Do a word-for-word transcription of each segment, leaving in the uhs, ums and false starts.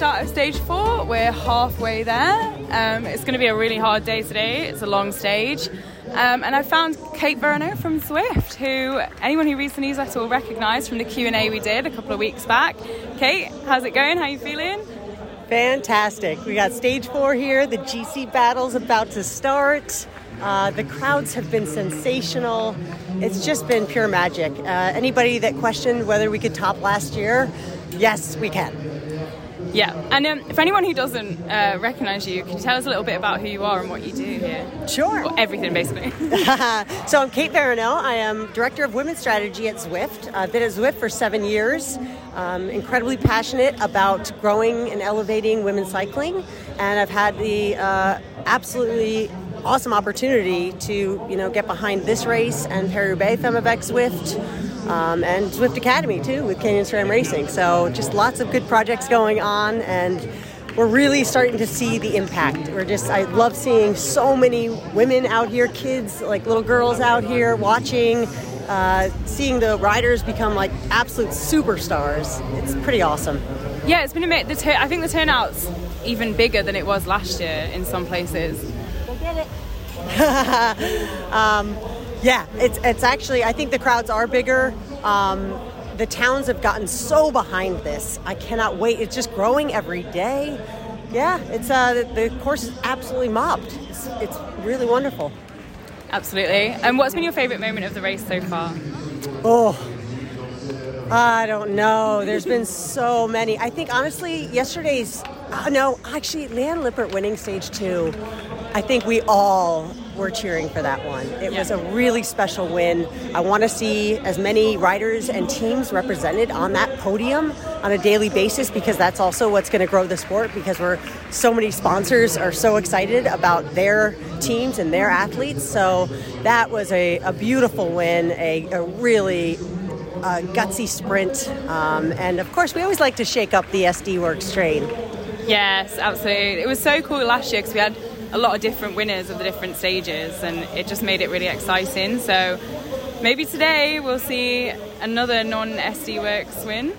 start of stage four. We're halfway there. Um, it's going to be a really hard day today. It's a long stage. Um, and I found Kate Veronneau from Zwift, who anyone who reads the newsletter will recognise from the Q and A we did a couple of weeks back. Kate, how's it going? How are you feeling? Fantastic. We got stage four here. The G C battle's about to start. Uh, the crowds have been sensational. It's just been pure magic. Uh, anybody that questioned whether we could top last year, yes, we can. Yeah, and um, if anyone who doesn't uh, recognise you, can you tell us a little bit about who you are and what you do here? Sure. Well, everything, basically. So I'm Kate Varinelle. I am Director of Women's Strategy at Zwift. I've been at Zwift for seven years. I'm incredibly passionate about growing and elevating women's cycling, and I've had the uh, absolutely awesome opportunity to, you know, get behind this race and Paris-Roubaix Femmavec Zwift, um, and Zwift Academy too with Canyon Sram Racing. So just lots of good projects going on, and we're really starting to see the impact. We're just, I love seeing so many women out here, kids, like little girls out here watching, uh, seeing the riders become like absolute superstars. It's pretty awesome. Yeah, it's been amazing. The tur- I think the turnout's even bigger than it was last year in some places. um, yeah, it's it's actually, I think the crowds are bigger. Um, the towns have gotten so behind this. I cannot wait. It's just growing every day. Yeah, it's uh, the, the course is absolutely mobbed. It's, it's really wonderful. Absolutely. And what's been your favorite moment of the race so far? Oh, I don't know. There's been so many. I think, honestly, yesterday's, uh, no, actually, Leanne Lippert winning stage two. I think we all were cheering for that one. It yeah. was a really special win. I want to see as many riders and teams represented on that podium on a daily basis, because that's also what's going to grow the sport, because we're so many sponsors are so excited about their teams and their athletes. So that was a, a beautiful win, a, a really uh, gutsy sprint. Um, and of course, we always like to shake up the S D Worx train. Yes, absolutely. It was so cool last year because we had a lot of different winners of the different stages, and it just made it really exciting. So maybe today we'll see another non-S D Worx win.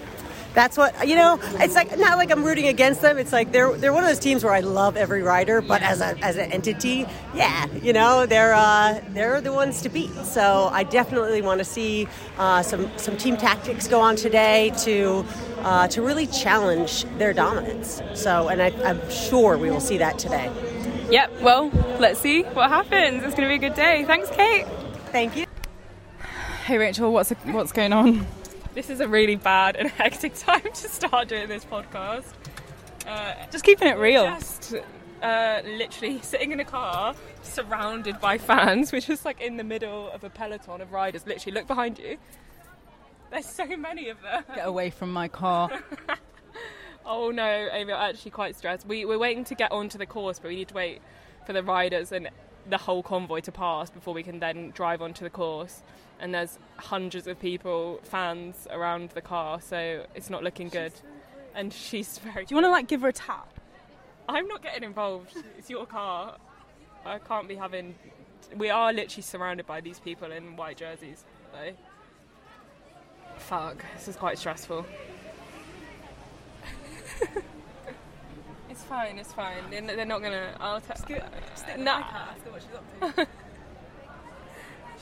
That's what, you know, it's like not like I'm rooting against them. It's like they're they're one of those teams where I love every rider, but yeah. as a as an entity, yeah, you know, they're uh, they're the ones to beat. So I definitely want to see uh, some some team tactics go on today to uh, to really challenge their dominance. So, and I, I'm sure we will see that today. Yep, well, let's see what happens. It's going to be a good day. Thanks, Kate. Thank you. Hey, Rachel, what's a, what's going on? This is a really bad and hectic time to start doing this podcast. Uh, just keeping it real. Just uh, literally sitting in a car surrounded by fans. We're just like in the middle of a peloton of riders. Literally, look behind you. There's so many of them. Get away from my car. Oh no, Amy, I'm actually quite stressed. We, we're waiting to get onto the course, but we need to wait for the riders and the whole convoy to pass before we can then drive onto the course. And there's hundreds of people, fans, around the car, so it's not looking good. She's so great. And she's very... Do you want to, like, give her a tap? I'm not getting involved. It's your car. I can't be having... We are literally surrounded by these people in white jerseys, though. Fuck, this is quite stressful. It's fine, it's fine. They're, they're not going to... I'll tell... No.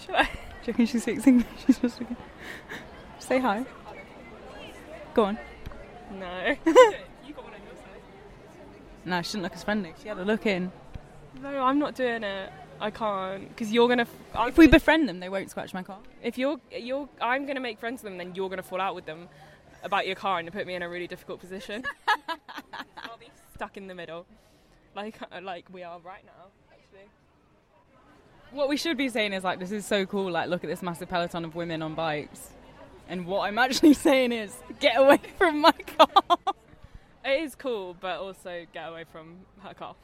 Should I? Do you reckon she speaks English? She's just looking... Say hi. Go on. No. You got one on your side. No, she didn't look as friendly. She had a look in. No, I'm not doing it. I can't. Because you're going to... F- if we befriend them, they won't scratch my car. If you're... you're, I'm going to make friends with them, then you're going to fall out with them about your car and put me in a really difficult position. I'll be stuck in the middle, like like we are right now. Actually, what we should be saying is like, this is so cool. Like, look at this massive peloton of women on bikes. And what I'm actually saying is, get away from my car. It is cool, but also get away from her car.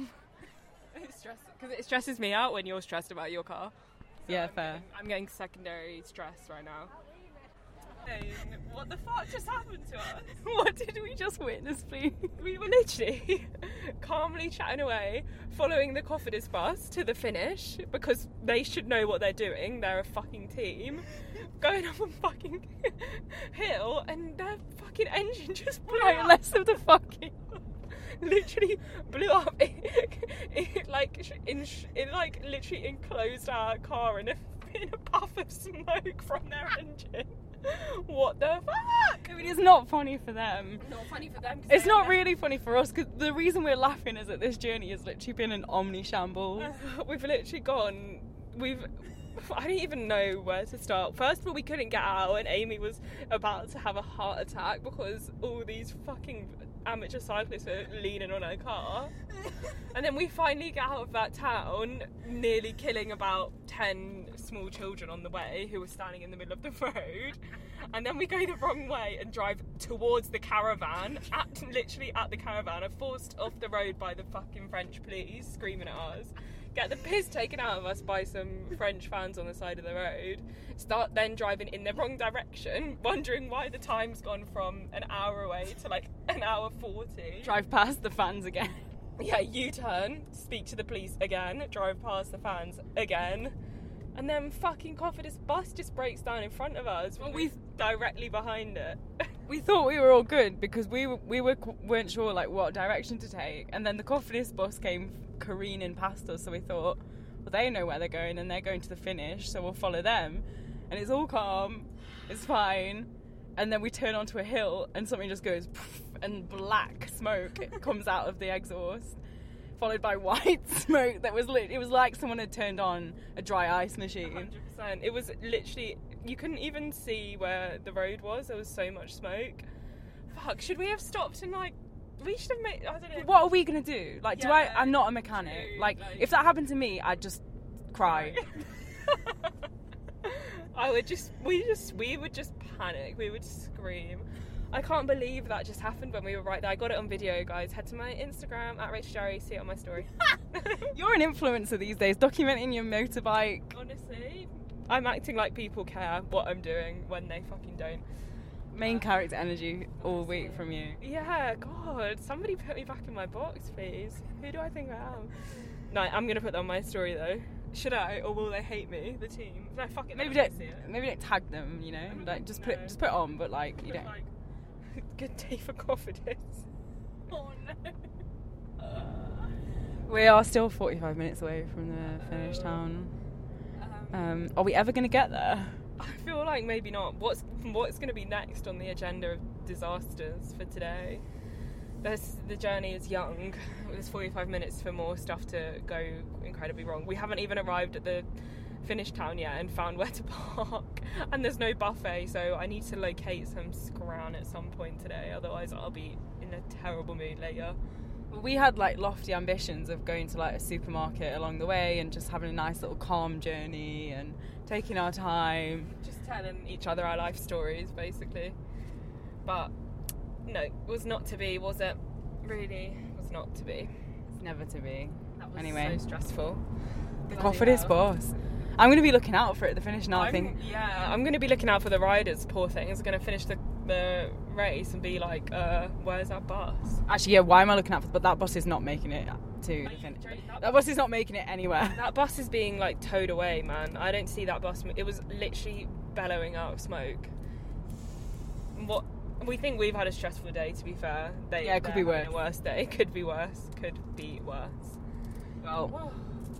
It's stress because it stresses me out when you're stressed about your car. So yeah, I'm fair. Getting, I'm getting secondary stress right now. What the fuck just happened to us? What did we just witness, please? We were literally calmly chatting away, following the Cofidis bus to the finish, because they should know what they're doing. They're a fucking team. Going up a fucking hill, and their fucking engine just blew out. Less of the fucking... literally blew up in, in, like in, in like literally enclosed our car in a, in a puff of smoke from their engine. What the fuck? I mean, it's not funny for them. Not funny for them. It's not really funny for us, because the reason we're laughing is that this journey has literally been an omni shambles. We've literally gone. We've. I don't even know where to start. First of all, we couldn't get out, and Amy was about to have a heart attack because all these fucking amateur cyclists were leaning on her car. And then we finally get out of that town, nearly killing about ten small children on the way who were standing in the middle of the road. And then we go the wrong way and drive towards the caravan, at, literally at the caravan, are forced off the road by the fucking French police screaming at us. Get the piss taken out of us by some French fans on the side of the road. Start then driving in the wrong direction, wondering why the time's gone from an hour away to like an hour forty. Drive past the fans again. Yeah, U-turn, speak to the police again, drive past the fans again. And then fucking Cofidis bus just breaks down in front of us. Well, we directly behind it. We thought we were all good because we we were, weren't sure like what direction to take, and then the Cofidis bus came careening past us, so we thought, well, they know where they're going and they're going to the finish, so we'll follow them, and it's all calm, it's fine. And then we turn onto a hill and something just goes poof, and black smoke comes out of the exhaust, followed by white smoke that was lit. It was like someone had turned on a dry ice machine. one hundred percent. It was literally, you couldn't even see where the road was. There was so much smoke. Fuck, should we have stopped and like, we should have made, I don't know. What are we going to do? Like, yeah, do I, I'm not a mechanic. True, like, like, if that happened to me, I'd just cry. I would just, we just, we would just panic. We would scream. I can't believe that just happened when we were right there. I got it on video, guys. Head to my Instagram, at Rachel Jerry, see it on my story. You're an influencer these days, documenting your motorbike. Honestly, I'm acting like people care what I'm doing when they fucking don't. Main character energy all week from you. Yeah, God, somebody put me back in my box, please. Who do I think I am? No, I'm going to put that on my story, though. Should I, or will they hate me, the team? No, fuck it. Maybe don't, maybe don't tag them, you know? Like, just, no. put, just put it on, but, like, you don't... Like, good day for Cofidis. Oh no. Uh, we are still forty-five minutes away from the finish town. Um, um, are we ever going to get there? I feel like maybe not. What's what's going to be next on the agenda of disasters for today? This, the journey is young. There's forty-five minutes for more stuff to go incredibly wrong. We haven't even arrived at the finish town yet and found where to park, and there's no buffet, so I need to locate some scran at some point today, otherwise I'll be in a terrible mood later. We had like lofty ambitions of going to like a supermarket along the way and just having a nice little calm journey and taking our time, just telling each other our life stories basically, but no, it was not to be, was it? Really, it was not to be. It's never to be. That was anyway, so stressful. The Cofidis boss. I'm going to be looking out for it at the finish now, I think. Yeah, I'm going to be looking out for the riders, poor things. They're going to finish the, the race and be like, uh, where's our bus? Actually, yeah, why am I looking out for... But that bus is not making it to the finish. That, that bus is not making it anywhere. That bus is being, like, towed away, man. I don't see that bus... It was literally bellowing out of smoke. What... We think we've had a stressful day, to be fair. They, yeah, it could be worse. A worse day. Could be worse. Could be worse. Well... well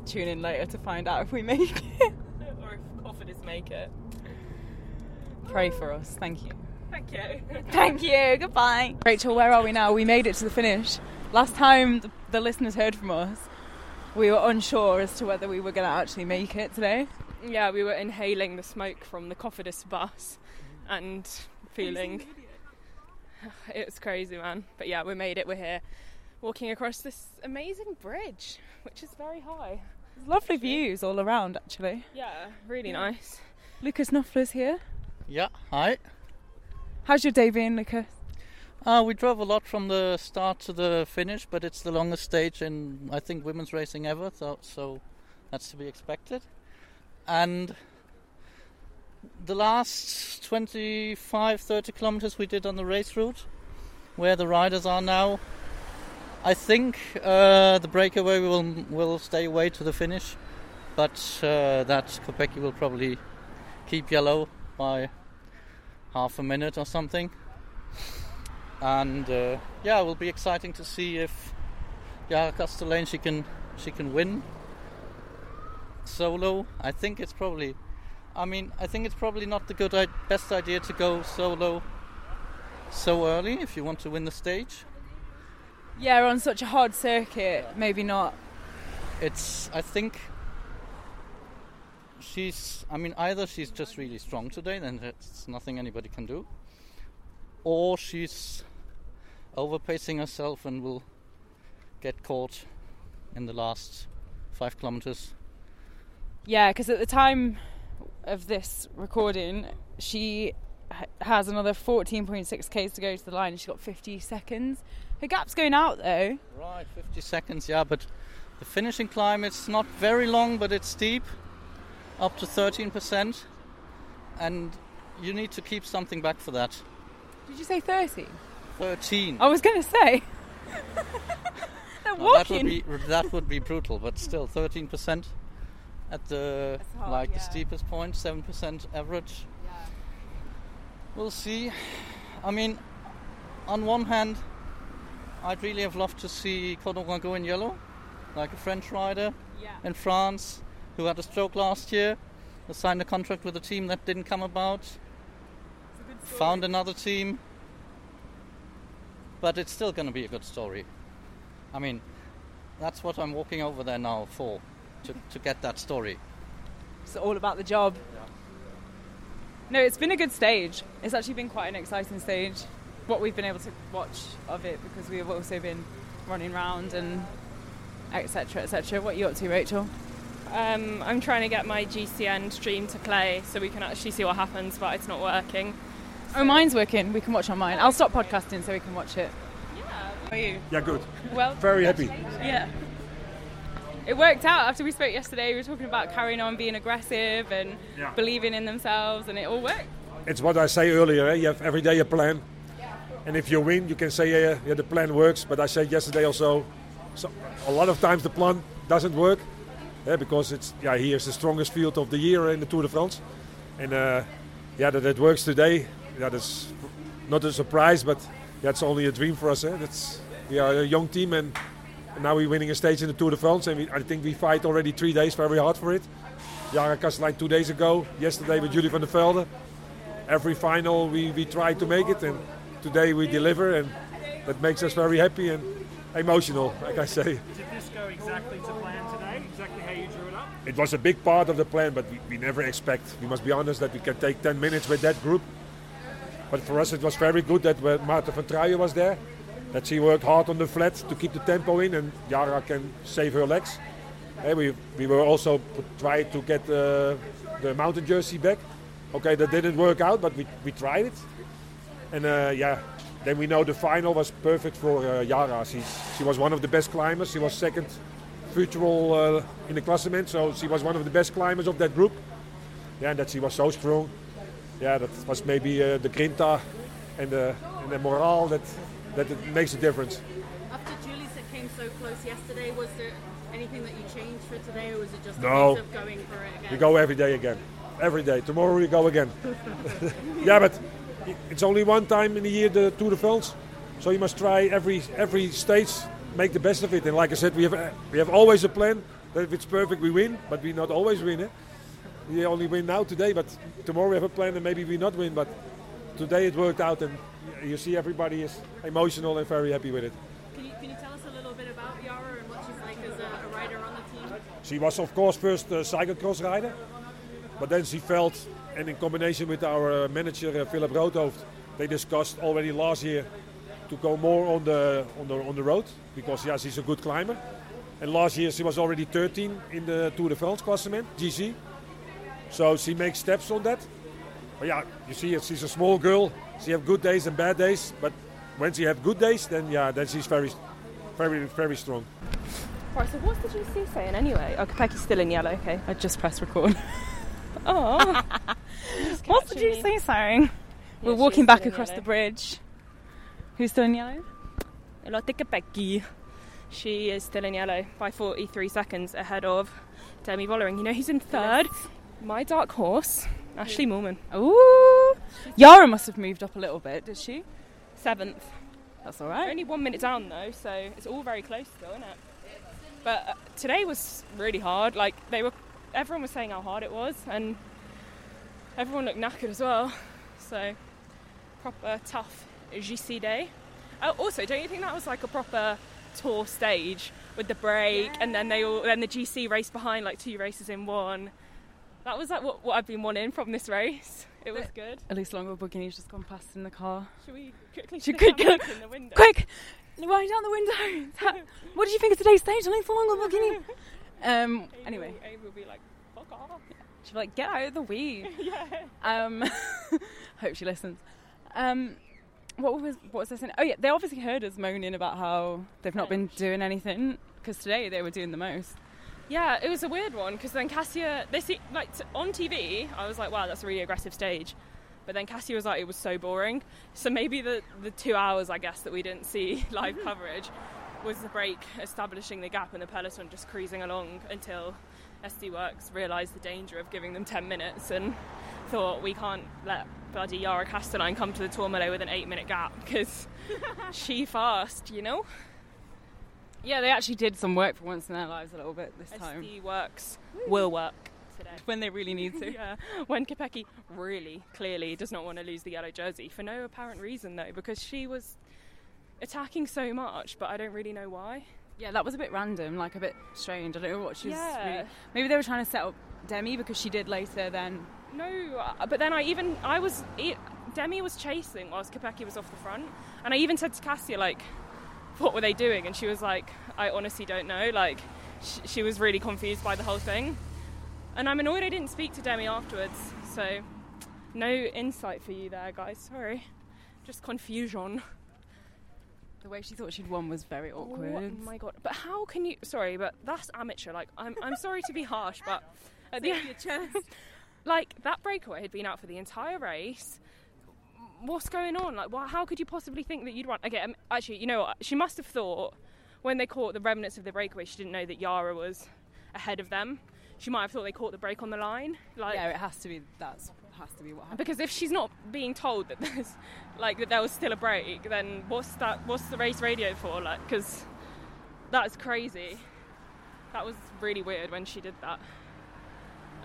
tune in later to find out if we make it or if Cofidis make it. Pray for us. Thank you. Thank you. Thank you. Goodbye. Rachel, where are we now? We made it to the finish. Last time the, the listeners heard from us, we were unsure as to whether we were going to actually make it today. Yeah, we were inhaling the smoke from the Cofidis bus and feeling it was crazy, man. But yeah, we made it. We're here. Walking across this amazing bridge, which is very high. Lovely views all around, actually. Yeah, really yeah. Nice. Lucas Knopfler's here. Yeah, hi. How's your day been, Lucas? Uh, we drove a lot from the start to the finish, but it's the longest stage in, I think, women's racing ever, so, so that's to be expected. And the last twenty-five, thirty kilometers we did on the race route, where the riders are now, I think uh, the breakaway will will stay away to the finish, but uh, that Kopecky will probably keep yellow by half a minute or something. And uh, yeah, it will be exciting to see if Yara Kastelijn she can she can win solo. I think it's probably, I mean, I think it's probably not the good best idea to go solo so early if you want to win the stage. Yeah, on such a hard circuit, maybe not. It's, I think she's, I mean, either she's just really strong today, then there's nothing anybody can do, or she's overpacing herself and will get caught in the last five kilometers. Yeah, because at the time of this recording, she has another fourteen point six kays to go to the line, and she's got fifty seconds. Her gap's going out though. Right, fifty seconds, yeah, but the finishing climb, it's not very long, but it's steep, up to thirteen percent, and you need to keep something back for that. Did you say thirteen? thirteen. I was going to say. They're walking. No, that would be, that would be brutal, but still thirteen percent at the hard, like yeah. the steepest point, seven percent average. Yeah. We'll see. I mean, on one hand, I'd really have loved to see Cordon Ringo in yellow, like a French rider yeah. in France who had a stroke last year, who signed a contract with a team that didn't come about. Found another team, but it's still going to be a good story. I mean, that's what I'm walking over there now for, to, to get that story. It's all about the job. Yeah. No, it's been a good stage. It's actually been quite an exciting stage, what we've been able to watch of it, because we've also been running around and et cetera, et cetera. What are you up to, Rachel? Um, I'm trying to get my G C N stream to play so we can actually see what happens, but it's not working. Oh, mine's working. We can watch on mine. I'll stop podcasting so we can watch it. Yeah. How are you? Yeah, good. Well, very happy. Yeah. It worked out. After we spoke yesterday, we were talking about carrying on being aggressive and yeah. believing in themselves, and it all worked. It's what I say earlier. Eh? You have every day a plan, and if you win, you can say uh, yeah, the plan works. But I said yesterday also, so a lot of times the plan doesn't work, eh? because it's yeah here's the strongest field of the year in the Tour de France, and uh, yeah that it works today. Yeah, that's not a surprise, but that's only a dream for us. Eh? That's, we are a young team, and now we're winning a stage in the Tour de France, and we, I think we fight already three days very hard for it. Yara Kastelijn two days ago, yesterday with Julie van der Velde. Every final we, we try to make it, and today we deliver, and that makes us very happy and emotional, like I say. Did this go exactly to plan today, exactly how you drew it up? It was a big part of the plan, but we, we never expect, we must be honest, that we can take ten minutes with that group. But for us it was very good that Marthe van Truijen was there, that she worked hard on the flat to keep the tempo in, and Yara can save her legs. And we we were also trying to get uh, the mountain jersey back. Okay, that didn't work out, but we, we tried it. And uh, yeah, then we know the final was perfect for uh, Yara. She, she was one of the best climbers. She was second virtual uh, in the classement, so she was one of the best climbers of that group. Yeah, and that she was so strong. Yeah, that was maybe uh, the grinta and the, and the morale that, that it makes a difference. After Julie's that came so close yesterday, was there anything that you changed for today, or was it just no. a case of going for it again? We go every day again. Every day. Tomorrow we go again. Yeah, but it's only one time in the year, the Tour de France, so you must try every every stage, make the best of it. And like I said, we have we have always a plan that if it's perfect we win, but we not always win it. Eh? We only win now today, but tomorrow we have a plan and maybe we not win. But today it worked out, and you see everybody is emotional and very happy with it. Can you, can you tell us a little bit about Yara and what she's like as a, a rider on the team? She was, of course, first a cyclocross rider, but then she felt, and in combination with our manager uh, Philipp Roodhoft, they discussed already last year to go more on the on the on the road, because yeah, she's a good climber. And last year she was already thirteen in the Tour de France classement, G C. So she makes steps on that. But yeah, you see, she's a small girl. She have good days and bad days. But when she have good days, then yeah, then she's very, very, very strong. Right. So what did you see saying anyway? Oh, Kopecky's still in yellow. Okay, I just pressed record. Oh, what did you see saying? Yeah, we're walking back across yellow. The bridge. Who's still in yellow? Lotte Kopecky. She is still in yellow by forty-three seconds ahead of Demi Vollering. You know who's in third? Yes. My dark horse, Ashley Moorman. Ooh! Yara must have moved up a little bit, did she? Seventh. That's all right. We're only one minute down though, so it's all very close still, isn't it? But uh, today was really hard. Like they were, everyone was saying how hard it was, and everyone looked knackered as well. So proper tough G C day. Uh, also, don't you think that was like a proper Tour stage with the break, yeah. and then they all, then the G C race behind, like two races in one. That was like what, what I've been wanting from this race. It was but good. Elisa Longo Borghini's just gone past in the car. Should we quickly Should stick quick, in the window? Quick! Wind down the window! That, what did you think of today's stage? Elisa Longo Borghini! Um, Amy anyway. Will, Amy will be like, fuck off. She'll be like, get out of the weed. Yeah. Um, hope she listens. Um... What was what was I saying? Oh yeah, they obviously heard us moaning about how they've not been doing anything, because today they were doing the most. Yeah, it was a weird one, because then Kasia, they see, like on T V, I was like, wow, that's a really aggressive stage. But then Kasia was like, it was so boring. So maybe the, the two hours, I guess, that we didn't see live mm-hmm. coverage was the break establishing the gap and the peloton just cruising along until S D Worx realised the danger of giving them ten minutes and thought, we can't let bloody Yara Kastelijn come to the Tourmalet with an eight minute gap, because she fast, you know? Yeah, they actually did some work for once in their lives a little bit this S D time. S D Worx will work today. When they really need to. Yeah, when Kopecky really, clearly does not want to lose the yellow jersey, for no apparent reason though, because she was attacking so much, but I don't really know why. Yeah, that was a bit random, like a bit strange. I don't know what she was yeah. really... Maybe they were trying to set up Demi, because she did later then. No, but then I even... I was... Demi was chasing whilst Kopecky was off the front. And I even said to Kasia, like, what were they doing? And she was like, I honestly don't know. Like, she, she was really confused by the whole thing. And I'm annoyed I didn't speak to Demi afterwards. So, no insight for you there, guys. Sorry. Just confusion. The way she thought she'd won was very awkward. Oh my god! But how can you? Sorry, but that's amateur. Like, I'm, I'm sorry to be harsh, but at the end, like that breakaway had been out for the entire race. What's going on? Like, well, how could you possibly think that you'd won? Okay, um, actually, you know what? She must have thought when they caught the remnants of the breakaway, she didn't know that Yara was ahead of them. She might have thought they caught the break on the line. Like, yeah, it has to be. That's. Has to be what happened. Because if she's not being told that there's like that there was still a break, then what's that? What's the race radio for? Like, because that's crazy. That was really weird when she did that.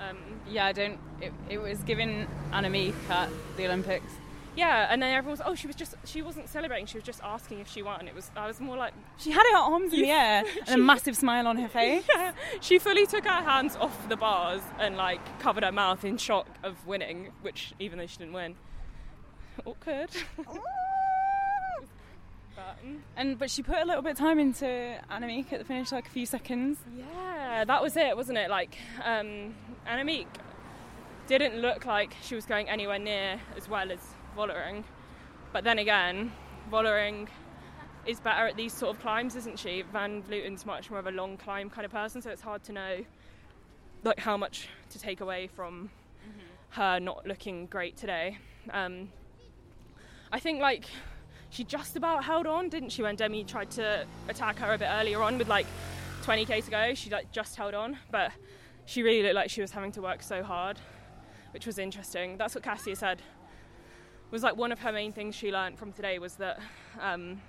Um, yeah, I don't. It, it was given Annemiek at the Olympics. Yeah, and then everyone was. Oh, she was just. She wasn't celebrating. She was just asking if she won. It was. I was more like she had her arms in the air and she, a massive smile on her face. Yeah, she fully took her hands off the bars and like covered her mouth in shock of winning, which even though she didn't win, awkward. but, and but she put a little bit of time into Annemiek at the finish, like a few seconds. Yeah, that was it, wasn't it? Like um, Annemiek didn't look like she was going anywhere near as well as Vollering, but then again, Vollering is better at these sort of climbs, isn't she? Van Vluten's much more of a long climb kind of person, so it's hard to know like how much to take away from mm-hmm. her not looking great today. Um, I think like she just about held on, didn't she, when Demi tried to attack her a bit earlier on with like twenty k to go. She like just held on, but she really looked like she was having to work so hard, which was interesting. That's what Kasia said. Was like one of her main things she learned from today was that um,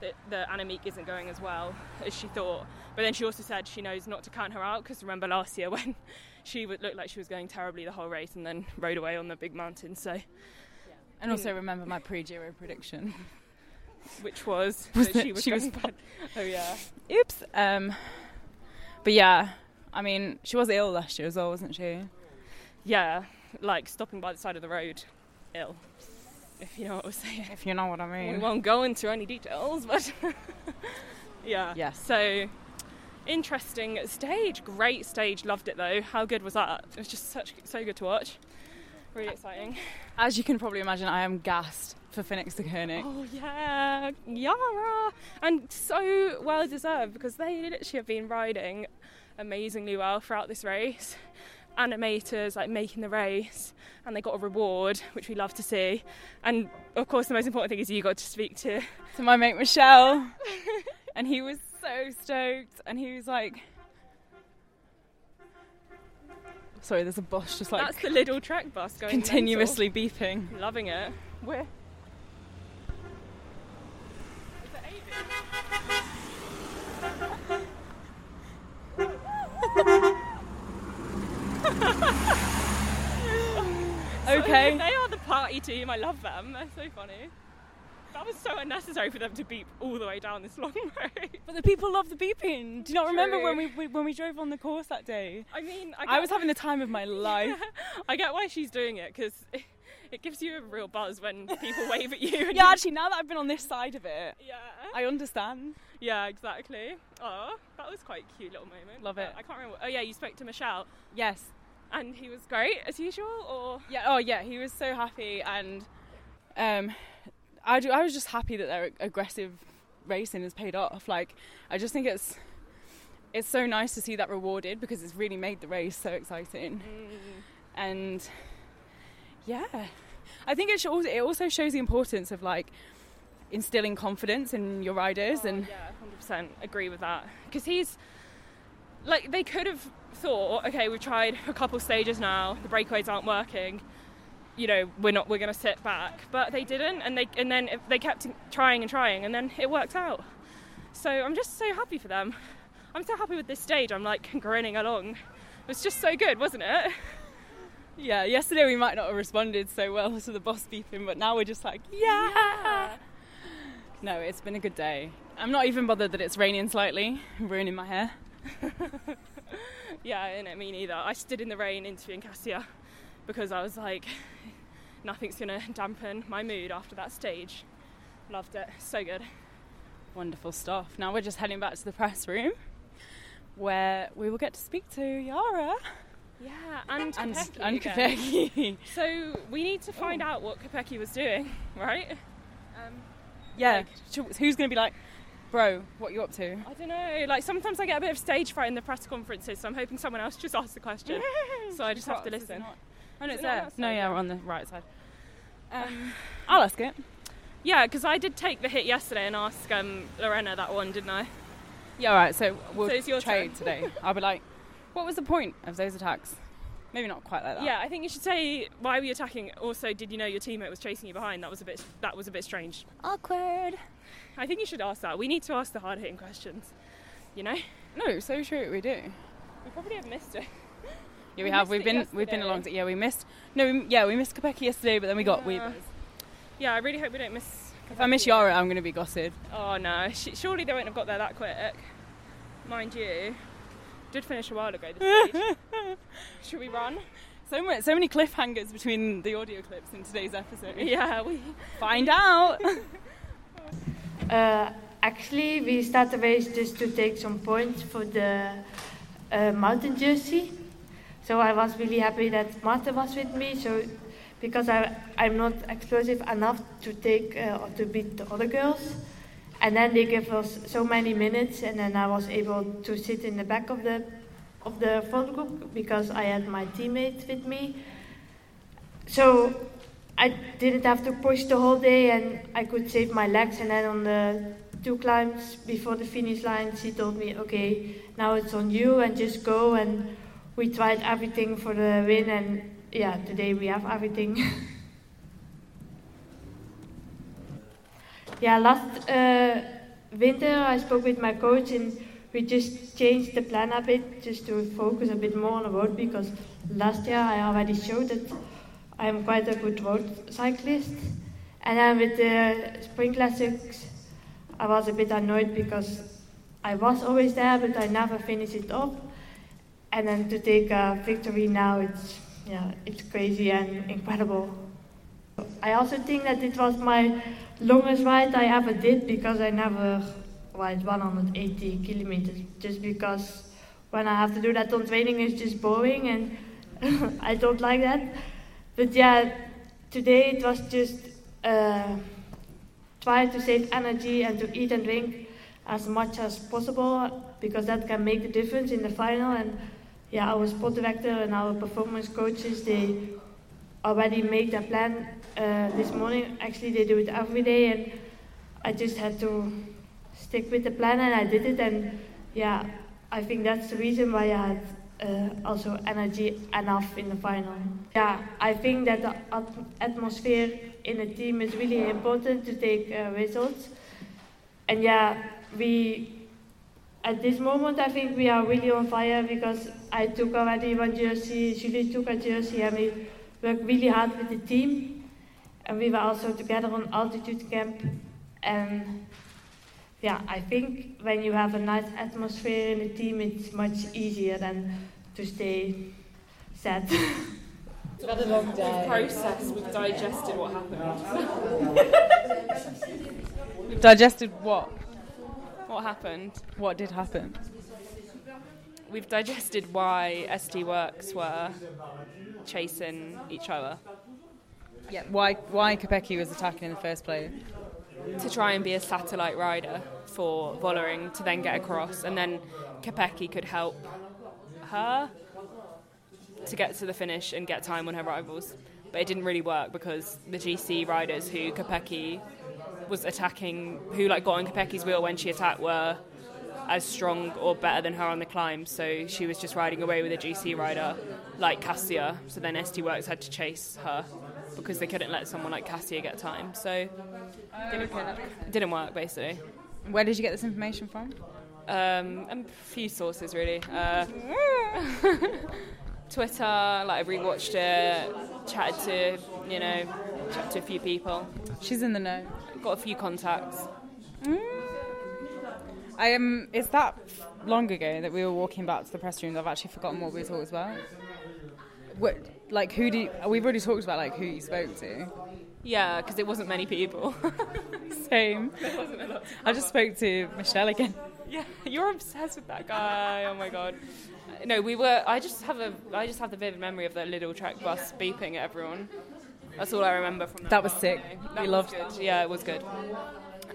that, that Annemiek isn't going as well as she thought. But then she also said she knows not to count her out, because remember last year when she would, looked like she was going terribly the whole race and then rode away on the big mountain. So, yeah. And also remember my pre-Giro prediction, which was, was that she was she going was bad. Oh yeah. Oops. Um, but yeah, I mean she was ill last year as well, wasn't she? Yeah, like stopping by the side of the road. Ill, if you know what I was saying. If you know what I mean. We won't go into any details, but yeah. Yes. So interesting stage, great stage, loved it though. How good was that? It was just such so good to watch. Really exciting. As you can probably imagine, I am gassed for Phoenix de Koenig. Oh yeah, Yara, and so well deserved, because they literally have been riding amazingly well throughout this race. Animators like making the race, and they got a reward, which we love to see. And of course the most important thing is you got to speak to to my mate Michelle and he was so stoked, and he was like, sorry, there's a bus just like that's the little track bus going continuously mental. Beeping, loving it. We're okay. They are the party team. I love them. They're so funny. That was so unnecessary for them to beep all the way down this long road. But the people love the beeping. Do you not True. remember when we, we when we drove on the course that day? I mean, I, I was having the time of my life. Yeah, I get why she's doing it, because it, it gives you a real buzz when people wave at you. And yeah, actually, now that I've been on this side of it, yeah, I understand. Yeah, exactly. Oh, that was quite a cute little moment. Love it. I can't remember. Oh yeah, you spoke to Michelle. Yes, and he was great as usual. Or yeah, oh yeah, he was so happy and. um I, do, I was just happy that their aggressive racing has paid off. Like, I just think it's it's so nice to see that rewarded, because it's really made the race so exciting. Mm. And yeah, I think it, should also, it also shows the importance of like instilling confidence in your riders. Oh, and yeah, one hundred percent agree with that. Because he's like, they could have thought, okay, we've tried a couple stages now, the breakaways aren't working. You know, we're not. We're going to sit back, but they didn't, and they and then they kept trying and trying, and then it worked out. So I'm just so happy for them. I'm so happy with this stage. I'm like grinning along. It was just so good, wasn't it? Yeah. Yesterday we might not have responded so well to the boss beeping, but now we're just like, yeah. yeah. No, it's been a good day. I'm not even bothered that it's raining slightly, I'm ruining my hair. Yeah, and me neither. I stood in the rain interviewing Kasia, because I was like, nothing's gonna dampen my mood after that stage. Loved it, so good. Wonderful stuff. Now we're just heading back to the press room, where we will get to speak to Yara. Yeah, and and, Kopecky and Kopecky. So we need to find Ooh. out what Kopecky was doing, right? Um, yeah, like, who's gonna be like, bro, what are you up to? I don't know. Like, sometimes I get a bit of stage fright in the press conferences, so I'm hoping someone else just asks the question. So I just have to listen. Oh, no, it's there. No, yeah, we're on the right side. Um, I'll ask it. Yeah, because I did take the hit yesterday and ask um, Lorena that one, didn't I? Yeah, all right, so we'll so it's your trade today. I'll be like, what was the point of those attacks? Maybe not quite like that. Yeah, I think you should say, why were you attacking? Also, did you know your teammate was chasing you behind? That was a bit That was a bit strange. Awkward. I think you should ask that. We need to ask the hard-hitting questions, you know? No, so true, we do. We probably have missed it. Yeah, we, we have. We've been yesterday. we've been along to yeah. We missed no. We, yeah, we missed Kopecky yesterday, but then we got yeah. Weebus. Yeah, I really hope we don't miss. Kopecky. If I miss Yara, I'm going to be gossiped. Oh no! She, surely they won't have got there that quick. Mind you, did finish a while ago this stage. Should we run? So much, so many cliffhangers between the audio clips in today's episode. Yeah, we find out. uh, actually, we start the race just to take some points for the uh, mountain jersey. So I was really happy that Martha was with me, so because I, I'm not explosive enough to take uh, or to beat the other girls. And then they gave us so many minutes, and then I was able to sit in the back of the of the front group because I had my teammate with me. So I didn't have to push the whole day, and I could save my legs. And then on the two climbs before the finish line, she told me, okay, now it's on you and just go. And we tried everything for the win, and yeah, today we have everything. yeah, last uh, winter I spoke with my coach, and we just changed the plan a bit just to focus a bit more on the road, because last year I already showed that I am quite a good road cyclist. And then with the Spring Classics, I was a bit annoyed because I was always there, but I never finished it up. And then to take a victory now, it's yeah, it's crazy and incredible. I also think that it was my longest ride I ever did, because I never ride one hundred eighty kilometers. Just because when I have to do that on training, it's just boring and I don't like that. But yeah, today it was just uh, try to save energy and to eat and drink as much as possible, because that can make the difference in the final. And yeah, our sport director and our performance coaches, they already make their plan uh, this morning. Actually, they do it every day, and I just had to stick with the plan, and I did it. And yeah, I think that's the reason why I had uh, also energy enough in the final. Yeah, I think that the at- atmosphere in a team is really important to take uh, results. And yeah, we. At this moment, I think we are really on fire, because I took already one jersey, Julie took a jersey, and we worked really hard with the team, and we were also together on altitude camp. And yeah, I think when you have a nice atmosphere in the team, it's much easier than to stay sad. It's had a long day. We've processed, we've digested what happened. We've digested what? What happened? What did happen? We've digested why S D Worx were chasing each other. Yeah, why why Kopecky was attacking in the first place. To try and be a satellite rider for Vollering to then get across, and then Kopecky could help her to get to the finish and get time on her rivals. But it didn't really work because the G C riders who Kopecky was attacking, who like got on Kopecky's wheel when she attacked, were as strong or better than her on the climb, so she was just riding away with a G C rider like Kasia. So then S D Worx had to chase her because they couldn't let someone like Kasia get time, so it didn't, work. It didn't work basically. Where did you get this information from? Um, a few sources really. Uh, Twitter, like I rewatched it, chatted to, you know, chatted to a few people. She's in the know. Got a few contacts. Mm. I am. Um, it's that long ago that we were walking back to the press rooms. I've actually forgotten what we talked about. What, like who do you, we've already talked about like who you spoke to? Yeah, because it wasn't many people. Same. There wasn't a lot. I just spoke to Michelle again. Yeah, you're obsessed with that guy. Oh my god. No, we were. I just have a. I just have the vivid memory of that little track bus beeping at everyone. That's all I remember from that. That was sick. We loved it. Yeah, it was good.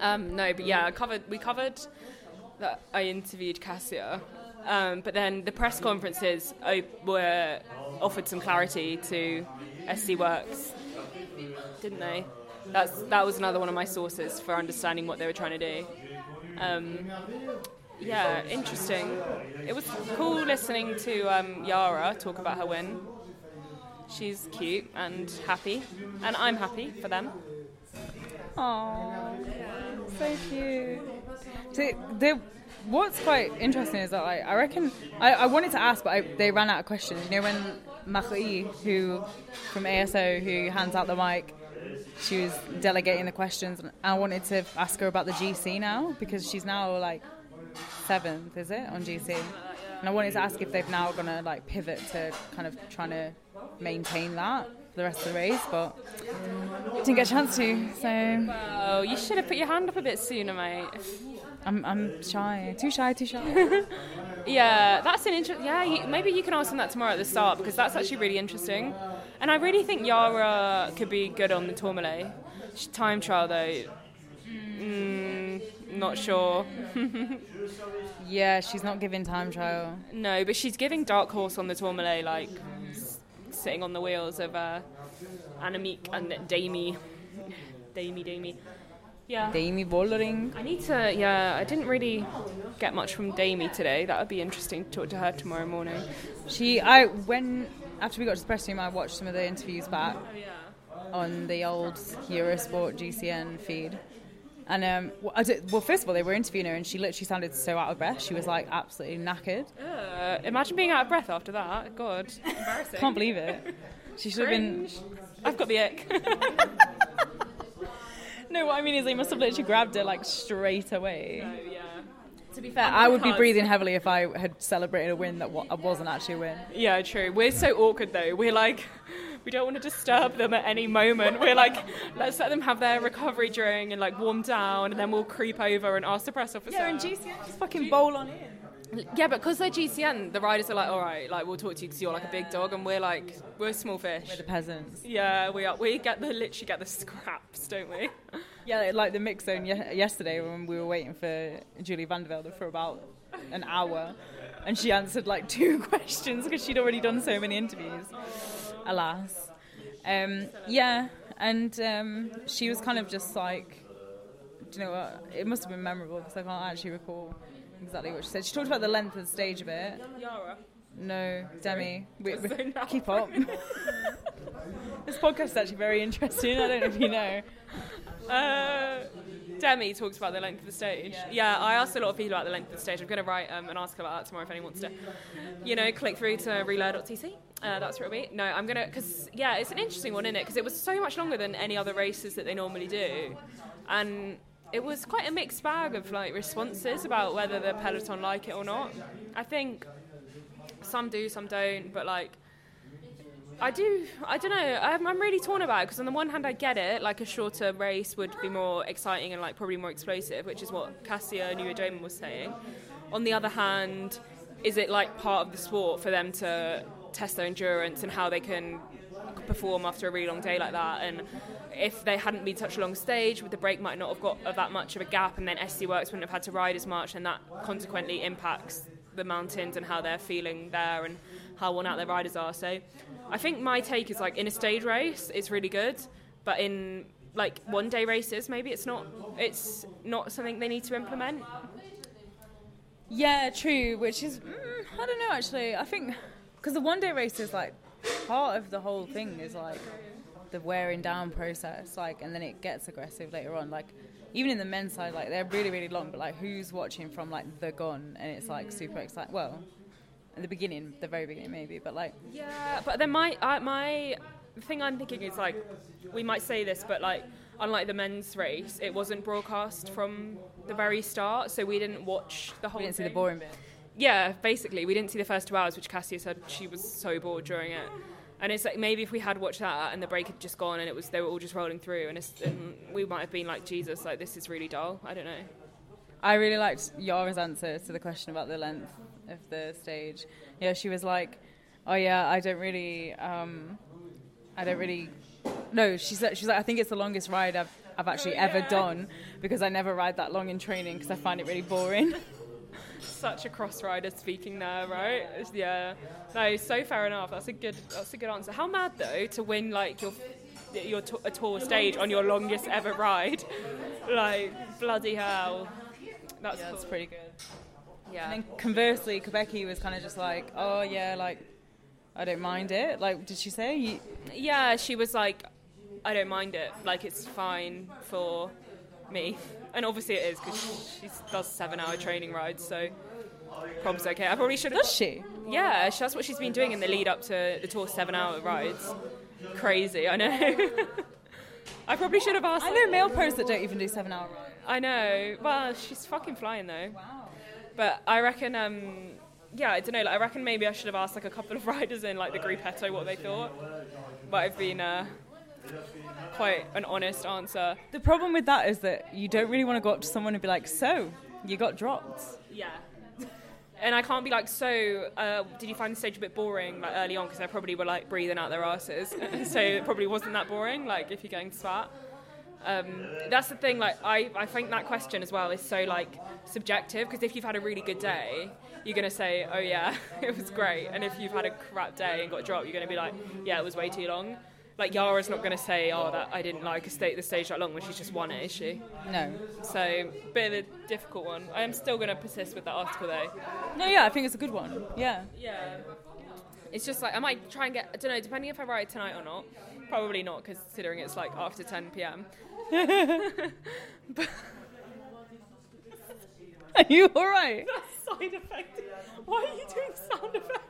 Um, no, but yeah, I covered. We covered. That I interviewed Kasia, um, but then the press conferences op- were offered some clarity to S D Worx, didn't they? That's that was another one of my sources for understanding what they were trying to do. Um, yeah, interesting. It was cool listening to um, Yara talk about her win. She's cute and happy, and I'm happy for them. Aww, so cute. So they, what's quite interesting is that like, I reckon I, I wanted to ask, but I, they ran out of questions. You know when Marie, who from A S O, who hands out the mic, she was delegating the questions, and I wanted to ask her about the G C now because she's now like seventh, is it, on G C? And I wanted to ask if they've now gonna like pivot to kind of trying to maintain that the rest of the race, but didn't get a chance to. So well, you should have put your hand up a bit sooner, mate. I'm I'm shy, too shy, too shy. Yeah, that's an interesting. Yeah, you, maybe you can ask them that tomorrow at the start because that's actually really interesting. And I really think Yara could be good on the Tourmalet. Time trial though, mm, not sure. Yeah, she's not giving time trial. No, but she's giving dark horse on the Tourmalet, like sitting on the wheels of uh, Annemiek and Demi, Demi, Demi. Yeah. Demi Vollering. I need to, yeah, I didn't really get much from Demi today. That would be interesting to talk to her tomorrow morning. She, I, when, after we got to the press room, I watched some of the interviews back oh, yeah. on the old Eurosport G C N feed. And, um, well, I did, well, first of all, they were interviewing her and she literally sounded so out of breath. She was, like, absolutely knackered. Uh, imagine being out of breath after that. God, embarrassing. Can't believe it. She should have been... I've got the ick. No, what I mean is they must have literally grabbed her, like, straight away. So, yeah. To be fair, I would be breathing heavily if I had celebrated a win that wasn't actually a win. Yeah, true. We're so awkward, though. We're like... We don't want to disturb them at any moment. We're like, let's let them have their recovery during and like warm down, and then we'll creep over and ask the press officer. Yeah, and G C N just fucking G- bowl on in. Yeah, but because they're G C N, the riders are like, all right, like we'll talk to you because you're like a big dog, and we're like, we're small fish. We're the peasants. Yeah, we are. We get the literally get the scraps, don't we? Yeah, like the mix zone ye- yesterday when we were waiting for Julie van der Velde for about an hour, and she answered like two questions because she'd already done so many interviews. Alas. Um, yeah, and um, she was kind of just like, do you know what? It must have been memorable because I can't actually recall exactly what she said. She talked about the length of the stage a bit. Yara? No, Demi. We, we, so keep up. This podcast is actually very interesting. I don't know if you know. Uh, Demi talks about the length of the stage. Yeah, I asked a lot of people about the length of the stage. I'm going to write um, an article about that tomorrow if anyone wants to, you know, click through to relay dot t c. Uh, that's what it'll be. No, I'm going to, because, yeah, it's an interesting one, isn't it? Because it was so much longer than any other races that they normally do. And it was quite a mixed bag of, like, responses about whether the peloton like it or not. I think some do, some don't, but, like, I do, I don't know, I'm, I'm really torn about it, because on the one hand I get it, like a shorter race would be more exciting and like probably more explosive, which is what Kasia Niewiadoma was saying. On the other hand, is it like part of the sport for them to test their endurance and how they can perform after a really long day like that? And if they hadn't been such a long stage, the break might not have got that much of a gap, and then S D Worx wouldn't have had to ride as much, and that consequently impacts the mountains and how they're feeling there and how worn out their riders are. So I think my take is, like, in a stage race it's really good, but in like one day races maybe it's not it's not something they need to implement. Yeah, true, which is mm, I don't know actually. I think because the one day race is like part of the whole thing is like the wearing down process, like, and then it gets aggressive later on, like even in the men's side, like they're really really long, but like who's watching from like the gone, and it's like super exciting. Well, at the beginning, the very beginning maybe, but like yeah but then my uh, my thing I'm thinking is, like, we might say this, but like unlike the men's race, it wasn't broadcast from the very start, so we didn't watch the whole we didn't thing. See the boring bit. Yeah, basically we didn't see the first two hours, which Kasia said she was so bored during it. And it's like, maybe if we had watched that and the break had just gone and it was they were all just rolling through, and, it's, and we might have been like, Jesus, like this is really dull. I don't know. I really liked Yara's answer to the question about the length of the stage. Yeah, she was like, oh yeah, I don't really, um, I don't really. No, she said she's like, I think it's the longest ride I've I've actually oh, yeah. ever done, because I never ride that long in training because I find it really boring. Such a cross-rider speaking there, right? Yeah. No, so fair enough. That's a good That's a good answer. How mad, though, to win, like, your your t- a tour stage on your longest ever ride. Like, bloody hell. That's, yeah, cool. That's pretty good. Yeah. And then conversely, Kopecky was kind of just like, oh, yeah, like, I don't mind it. Like, did she say? You- yeah, she was like, I don't mind it. Like, it's fine for me. And obviously it is, because she, she does seven-hour training rides, so probably okay. I probably should have... Does she? Yeah, that's what she's been doing in the lead-up to the Tour seven-hour rides. Crazy, I know. I probably should have asked... I know male pros that don't even do seven-hour rides. I know. Well, she's fucking flying, though. Wow. But I reckon... Um, yeah, I don't know. Like, I reckon maybe I should have asked like a couple of riders in like the gruppetto what they thought. Might have been... Uh, quite an honest answer. The problem with that is that you don't really want to go up to someone and be like, so you got dropped. Yeah. And I can't be like, so uh, did you find the stage a bit boring, like early on, because they probably were like breathing out their asses so it probably wasn't that boring, like if you're going to start. Um, that's the thing, like I, I think that question as well is so like subjective, because if you've had a really good day you're going to say, oh yeah it was great, and if you've had a crap day and got dropped you're going to be like, yeah it was way too long. Like, Yara's not going to say, oh, that I didn't like a state, the stage that long when she's just won it, is she? No. So, bit of a difficult one. I am still going to persist with that article, though. No, yeah, I think it's a good one. Yeah. Yeah. It's just like, I might try and get, I don't know, depending if I ride tonight or not. Probably not, considering it's, like, after ten p.m. But... Are you all right? That's side effect. Why are you doing sound effects?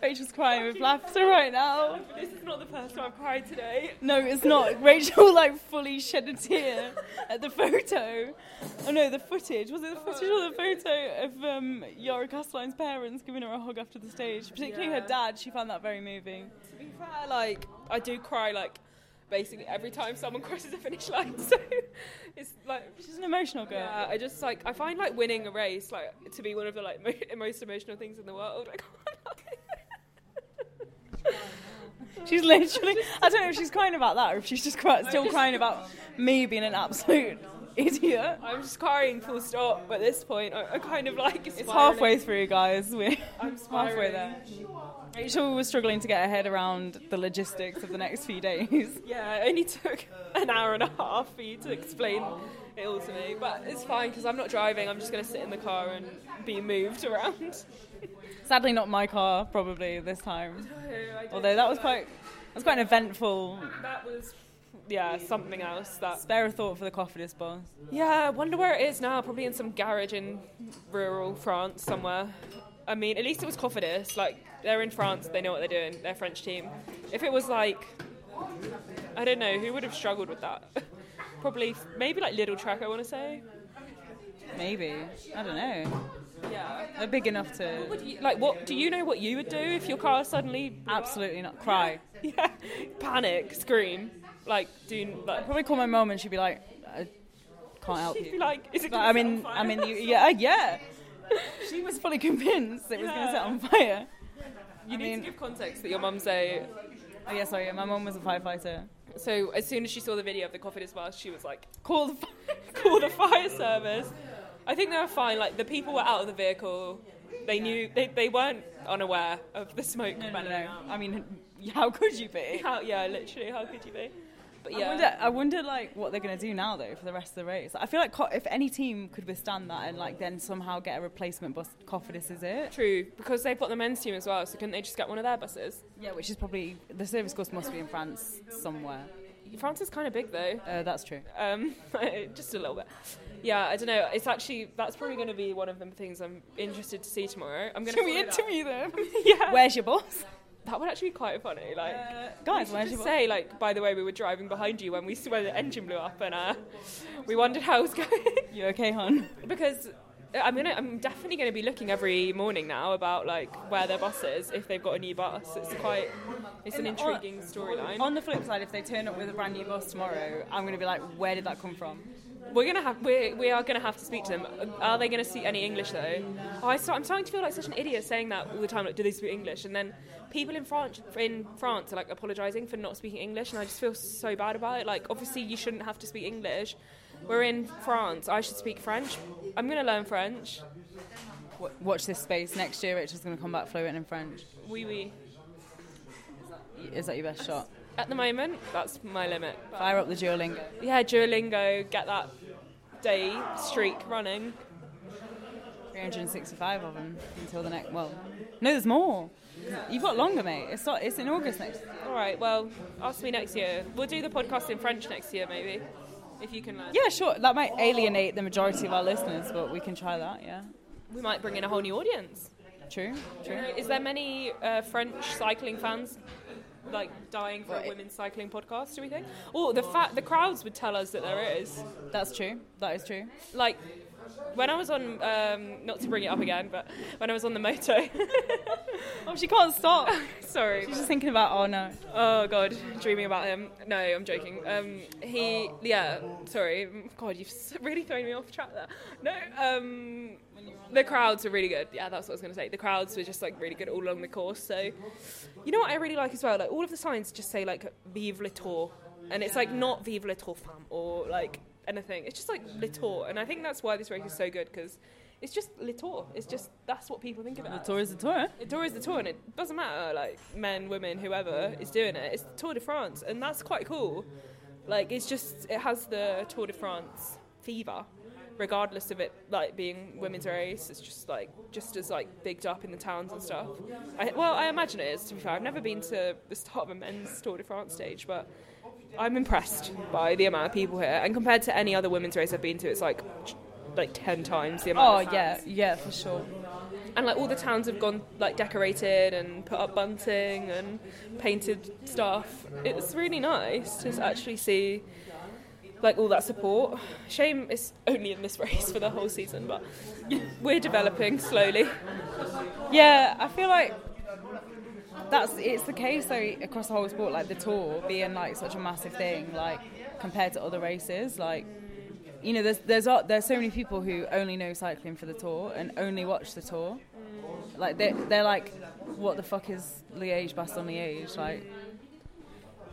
Rachel's crying with laughter right now. This is not the first time I've cried today. No, it's not. Rachel like fully shed a tear at the photo. Oh no, the footage. Was it the footage or the photo of um, Yara Kastelein's parents giving her a hug after the stage? Particularly yeah. her dad. She found that very moving. To be fair, like I do cry like basically every time someone crosses the finish line, so it's like she's an emotional girl. Yeah, I just like I find like winning a race like to be one of the like mo- most emotional things in the world. I can't she's literally I don't know if she's crying about that or if she's just cry- still just crying about me being an absolute idiot. I'm just crying full stop, but at this point I, I'm kind of like spiraling. It's halfway through, guys. We're I'm halfway there. Rachel was struggling to get her head around the logistics of the next few days. Yeah, it only took an hour and a half for you to explain ill to me, but it's fine because I'm not driving. I'm just going to sit in the car and be moved around. Sadly, not my car probably this time. No, although that was that. quite, that was quite an eventful. That was, yeah, something else. That spare a thought for the Cofidis boss. Yeah, I wonder where it is now. Probably in some garage in rural France somewhere. I mean, at least it was Cofidis. Like, they're in France, they know what they're doing. They're a French team. If it was like, I don't know, who would have struggled with that? Probably, maybe like Little Track, I want to say. Maybe. I don't know. Yeah. They're big enough to... What would you, like, what do you know what you would do if your car suddenly... Absolutely not. Cry. Yeah. Panic. Scream. Like, do... Like, I'd probably call my mum and she'd be like, I can't help she'd you. She'd be like, is it going like, to I mean, I mean, you, yeah, yeah. She was fully convinced it was yeah. going to set on fire. You I need mean, to give context that your mum's a... Oh, yeah, sorry. My mum was a firefighter. So as soon as she saw the video of the Cofidis bus, she was like, call the, fire, call the fire service. I think they were fine. Like, the people were out of the vehicle. They knew... They, they weren't unaware of the smoke. No, no, no. Out. I mean, how could you be? How, yeah, literally, how could you be? But yeah. I wonder, I wonder, like, what they're going to do now, though, for the rest of the race. I feel like co- if any team could withstand that and, like, then somehow get a replacement bus, Cofidis is it. True, because they've got the men's team as well, so couldn't they just get one of their buses? Yeah, which is probably... The service course must be in France somewhere. France is kind of big, though. Uh, that's true. Um, just a little bit. Yeah, I don't know. It's actually... That's probably going to be one of the things I'm interested to see tomorrow. I'm going to... Should we interview them? Yeah. Where's your boss? That would actually be quite funny, like, uh, guys. I should just say, like, by the way, we were driving behind you when we when the engine blew up, and uh, we wondered how it was going. You okay, hon? Because I'm gonna, I'm definitely gonna be looking every morning now about like where their bus is if they've got a new bus. It's quite, it's an intriguing storyline. On the flip side, if they turn up with a brand new bus tomorrow, I'm gonna be like, where did that come from? We're gonna have we we are gonna have to speak to them. Are they gonna speak any English though? Oh, I start, I'm starting to feel like such an idiot saying that all the time. Like, do they speak English? And then people in France in France are like apologising for not speaking English, and I just feel so bad about it. Like, obviously you shouldn't have to speak English. We're in France. I should speak French. I'm gonna learn French. Watch this space. Next year, Rachel's gonna come back fluent in French. Oui, oui. Is that your best shot? At the moment, that's my limit. Fire up the Duolingo. Yeah, Duolingo, get that day streak running. three hundred sixty-five of them until the next... Well, no, there's more. You've got longer, mate. It's not, it's in August next year. All right, well, ask me next year. We'll do the podcast in French next year, maybe, if you can learn. Yeah, sure. That might alienate the majority of our listeners, but we can try that, yeah. We might bring in a whole new audience. True, true. You know, is there many uh, French cycling fans... like dying for right. a women's cycling podcast, do we think? Oh, the fa- the crowds would tell us that there is. That's true. That is true. Like, when I was on, um, not to bring it up again, but when I was on the moto. Oh, she can't stop. Sorry. She's just thinking about, oh, no. Oh, God, dreaming about him. No, I'm joking. Um, he, yeah, sorry. God, you've really thrown me off track there. No, um, the crowds were really good. Yeah, that's what I was going to say. The crowds were just, like, really good all along the course. So, you know what I really like as well? Like, all of the signs just say, like, Vive le Tour. And it's, like, not Vive le Tour Femme or, like... anything. It's just like Le Tour, and I think that's why this race is so good, because it's just Le Tour. It's just, that's what people think about. Le Tour is the Tour. The Tour is the Tour, and it doesn't matter, like, men, women, whoever is doing it. It's the Tour de France, and that's quite cool. Like, it's just, it has the Tour de France fever, regardless of it, like, being women's race. It's just, like, just as, like, bigged up in the towns and stuff. I, well, I imagine it is, to be fair. I've never been to the start of a men's Tour de France stage, but... I'm impressed by the amount of people here, and compared to any other women's race I've been to, it's like like ten times the amount. Oh, yeah, yeah, for sure. And like all the towns have gone like decorated and put up bunting and painted stuff. It's really nice to actually see like all that support. Shame it's only in this race for the whole season, but we're developing slowly. Yeah, I feel like. That's it's the case though across the whole sport, like the Tour being like such a massive thing, like compared to other races, like, you know, there's there's there's so many people who only know cycling for the Tour and only watch the Tour, like they they're like, what the fuck is Liège-Bastogne-Liège? Like,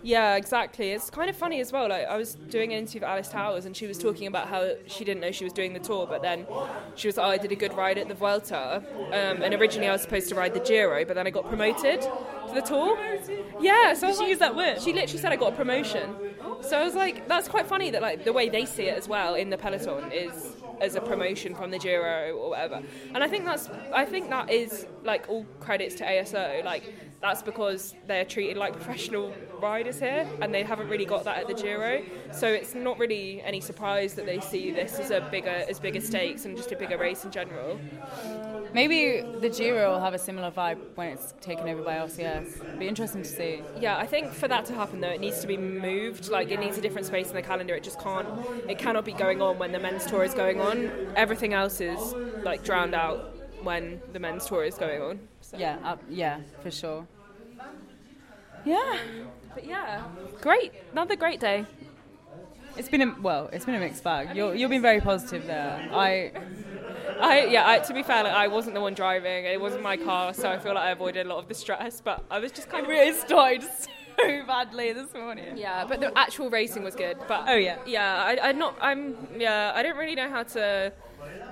yeah, exactly. It's kind of funny as well. Like, I was doing an interview with Alice Towers, and she was talking about how she didn't know she was doing the Tour, but then she was like, oh, I did a good ride at the Vuelta, um, and originally I was supposed to ride the Giro, but then I got promoted to the Tour. Yeah, so I was she like, used that word. She literally said I got a promotion. So I was like, that's quite funny that like the way they see it as well in the peloton is as a promotion from the Giro or whatever. And I think that's I think that is like all credits to A S O. Like that's because they're treated like professional riders here, and they haven't really got that at the Giro. So it's not really any surprise that they see this as a bigger as bigger stakes and just a bigger race in general. Maybe the Giro will have a similar vibe when it's taken over by O C S. It'd be interesting to see. Yeah, I think for that to happen though, it needs to be moved. Like it needs a different space in the calendar. It just can't. It cannot be going on when the men's tour is going on. Everything else is like drowned out when the men's tour is going on. So. Yeah, uh, yeah, for sure. Yeah, but yeah, great. Another great day. It's been a well. It's been a mixed bag. You're you've been very positive there. I. I, yeah, I, to be fair, like, I wasn't the one driving. It wasn't my car, so I feel like I avoided a lot of the stress. But I was just kind of really started so badly this morning. Yeah, but the actual racing was good. But oh yeah, yeah, I, I'm not. I'm yeah. I don't really know how to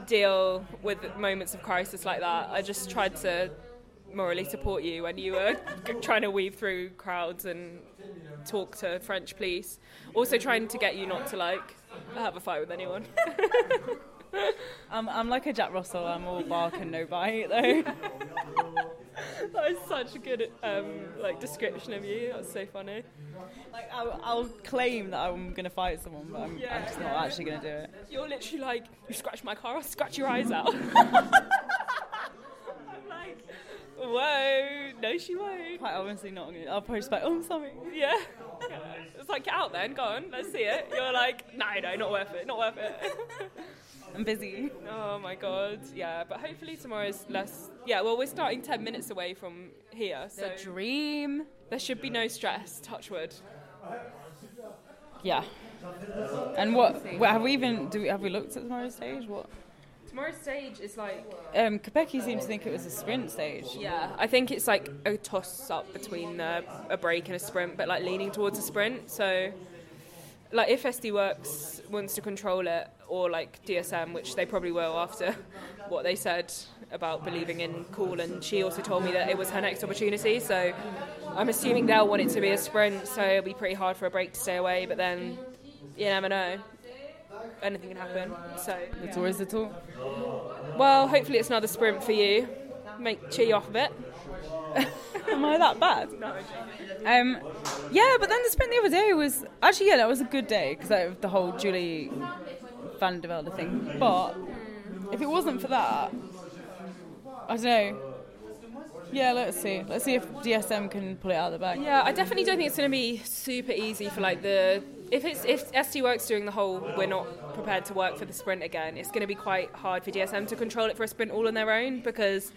deal with moments of crisis like that. I just tried to morally support you when you were trying to weave through crowds and talk to French police. Also trying to get you not to like have a fight with anyone. I'm, I'm like a Jack Russell. I'm all bark and no bite, though. That is such a good um, like description of you. That's so funny. Like I'll, I'll claim that I'm gonna fight someone, but I'm, yeah, I'm just yeah. not actually gonna do it. You're literally like, you scratch my car, I'll scratch your eyes out. I'm like, whoa, no, she won't. Quite obviously not. Gonna, I'll probably just be like, oh, sorry. Yeah. yeah. It's like, get out then, go on, let's see it. You're like, no, no, not worth it, not worth it. I'm busy. Oh my god, yeah. But hopefully tomorrow's less. Yeah, well, we're starting ten minutes away from here. So the dream. There should be no stress. Touch wood. Yeah. And what? what have we even? Do we, have we looked at tomorrow's stage? What? Tomorrow's stage is like. Um, Kopecky seemed to think it was a sprint stage. Yeah, I think it's like a toss up between uh, a break and a sprint, but like leaning towards a sprint. So. Like, if S D Worx wants to control it, or, like, D S M, which they probably will after what they said about believing in Cool, and she also told me that it was her next opportunity, so I'm assuming they'll want it to be a sprint, so it'll be pretty hard for a break to stay away, but then you never know. Anything can happen, so... The tour is the tour. Well, hopefully it's another sprint for you. Make cheer you off a bit. Am I that bad? No. Um, yeah, but then the sprint the other day was... Actually, yeah, that was a good day, because of the whole Julie van der Velde thing. But if it wasn't for that, I don't know. Yeah, let's see. Let's see if D S M can pull it out of the bag. Yeah, I definitely don't think it's going to be super easy for, like, the... If it's if S D Worx doing the whole we're not prepared to work for the sprint again, it's going to be quite hard for D S M to control it for a sprint all on their own, because...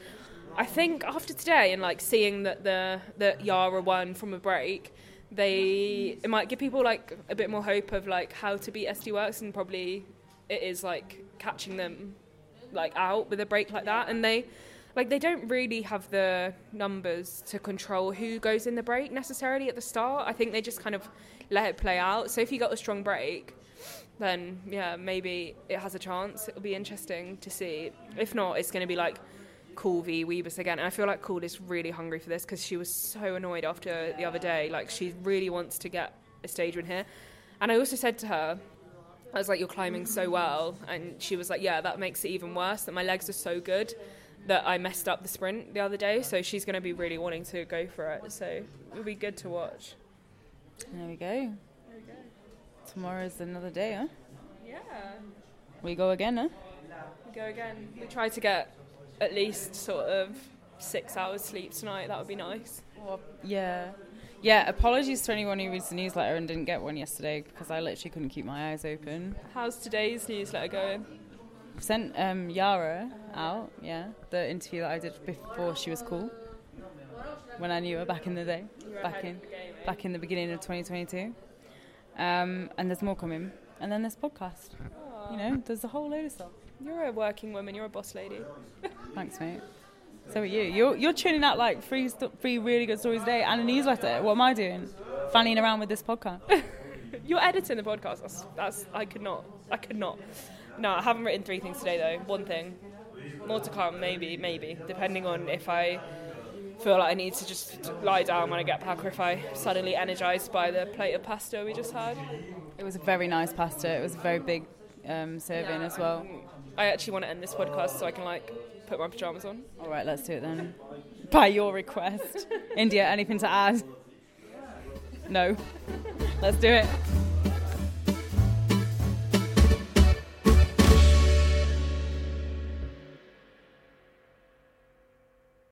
I think after today and like seeing that the that Yara won from a break, they it might give people like a bit more hope of like how to beat S D Worx, and probably it is like catching them like out with a break like that, and they like they don't really have the numbers to control who goes in the break necessarily at the start. I think they just kind of let it play out. So if you got a strong break, then yeah, maybe it has a chance. It'll be interesting to see. If not, it's going to be like Cool v Weebus again, and I feel like Cool is really hungry for this, because she was so annoyed after the other day. Like, she really wants to get a stage win here. And I also said to her, I was like, you're climbing so well, and she was like, yeah, that makes it even worse that my legs are so good that I messed up the sprint the other day. So she's going to be really wanting to go for it, so it'll be good to watch. There we go, there we go. Tomorrow's another day, huh? Yeah, we go again, huh? We go again. We try to get at least sort of six hours sleep tonight. That would be nice. Yeah. Yeah, apologies to anyone who reads the newsletter and didn't get one yesterday, because I literally couldn't keep my eyes open. How's today's newsletter going? I've sent um, Yara out, yeah, the interview that I did before she was Cool, when I knew her back in the day, back in, back in the beginning of twenty twenty-two. Um, and there's more coming. And then this podcast. You know, there's a whole load of stuff. You're a working woman. You're a boss lady. Thanks, mate. So are you. You're, you're tuning out, like, three, st- three really good stories a day and a newsletter. What am I doing? Fanning around with this podcast. You're editing the podcast. That's, that's... I could not. I could not. No, I haven't written three things today, though. One thing. More to come, maybe, maybe, depending on if I feel like I need to just lie down when I get back, or if I suddenly energised by the plate of pasta we just had. It was a very nice pasta. It was a very big um, serving yeah, as well. I actually want to end this podcast so I can like put my pyjamas on. All right, let's do it then. By your request. India, anything to add? No. Let's do it.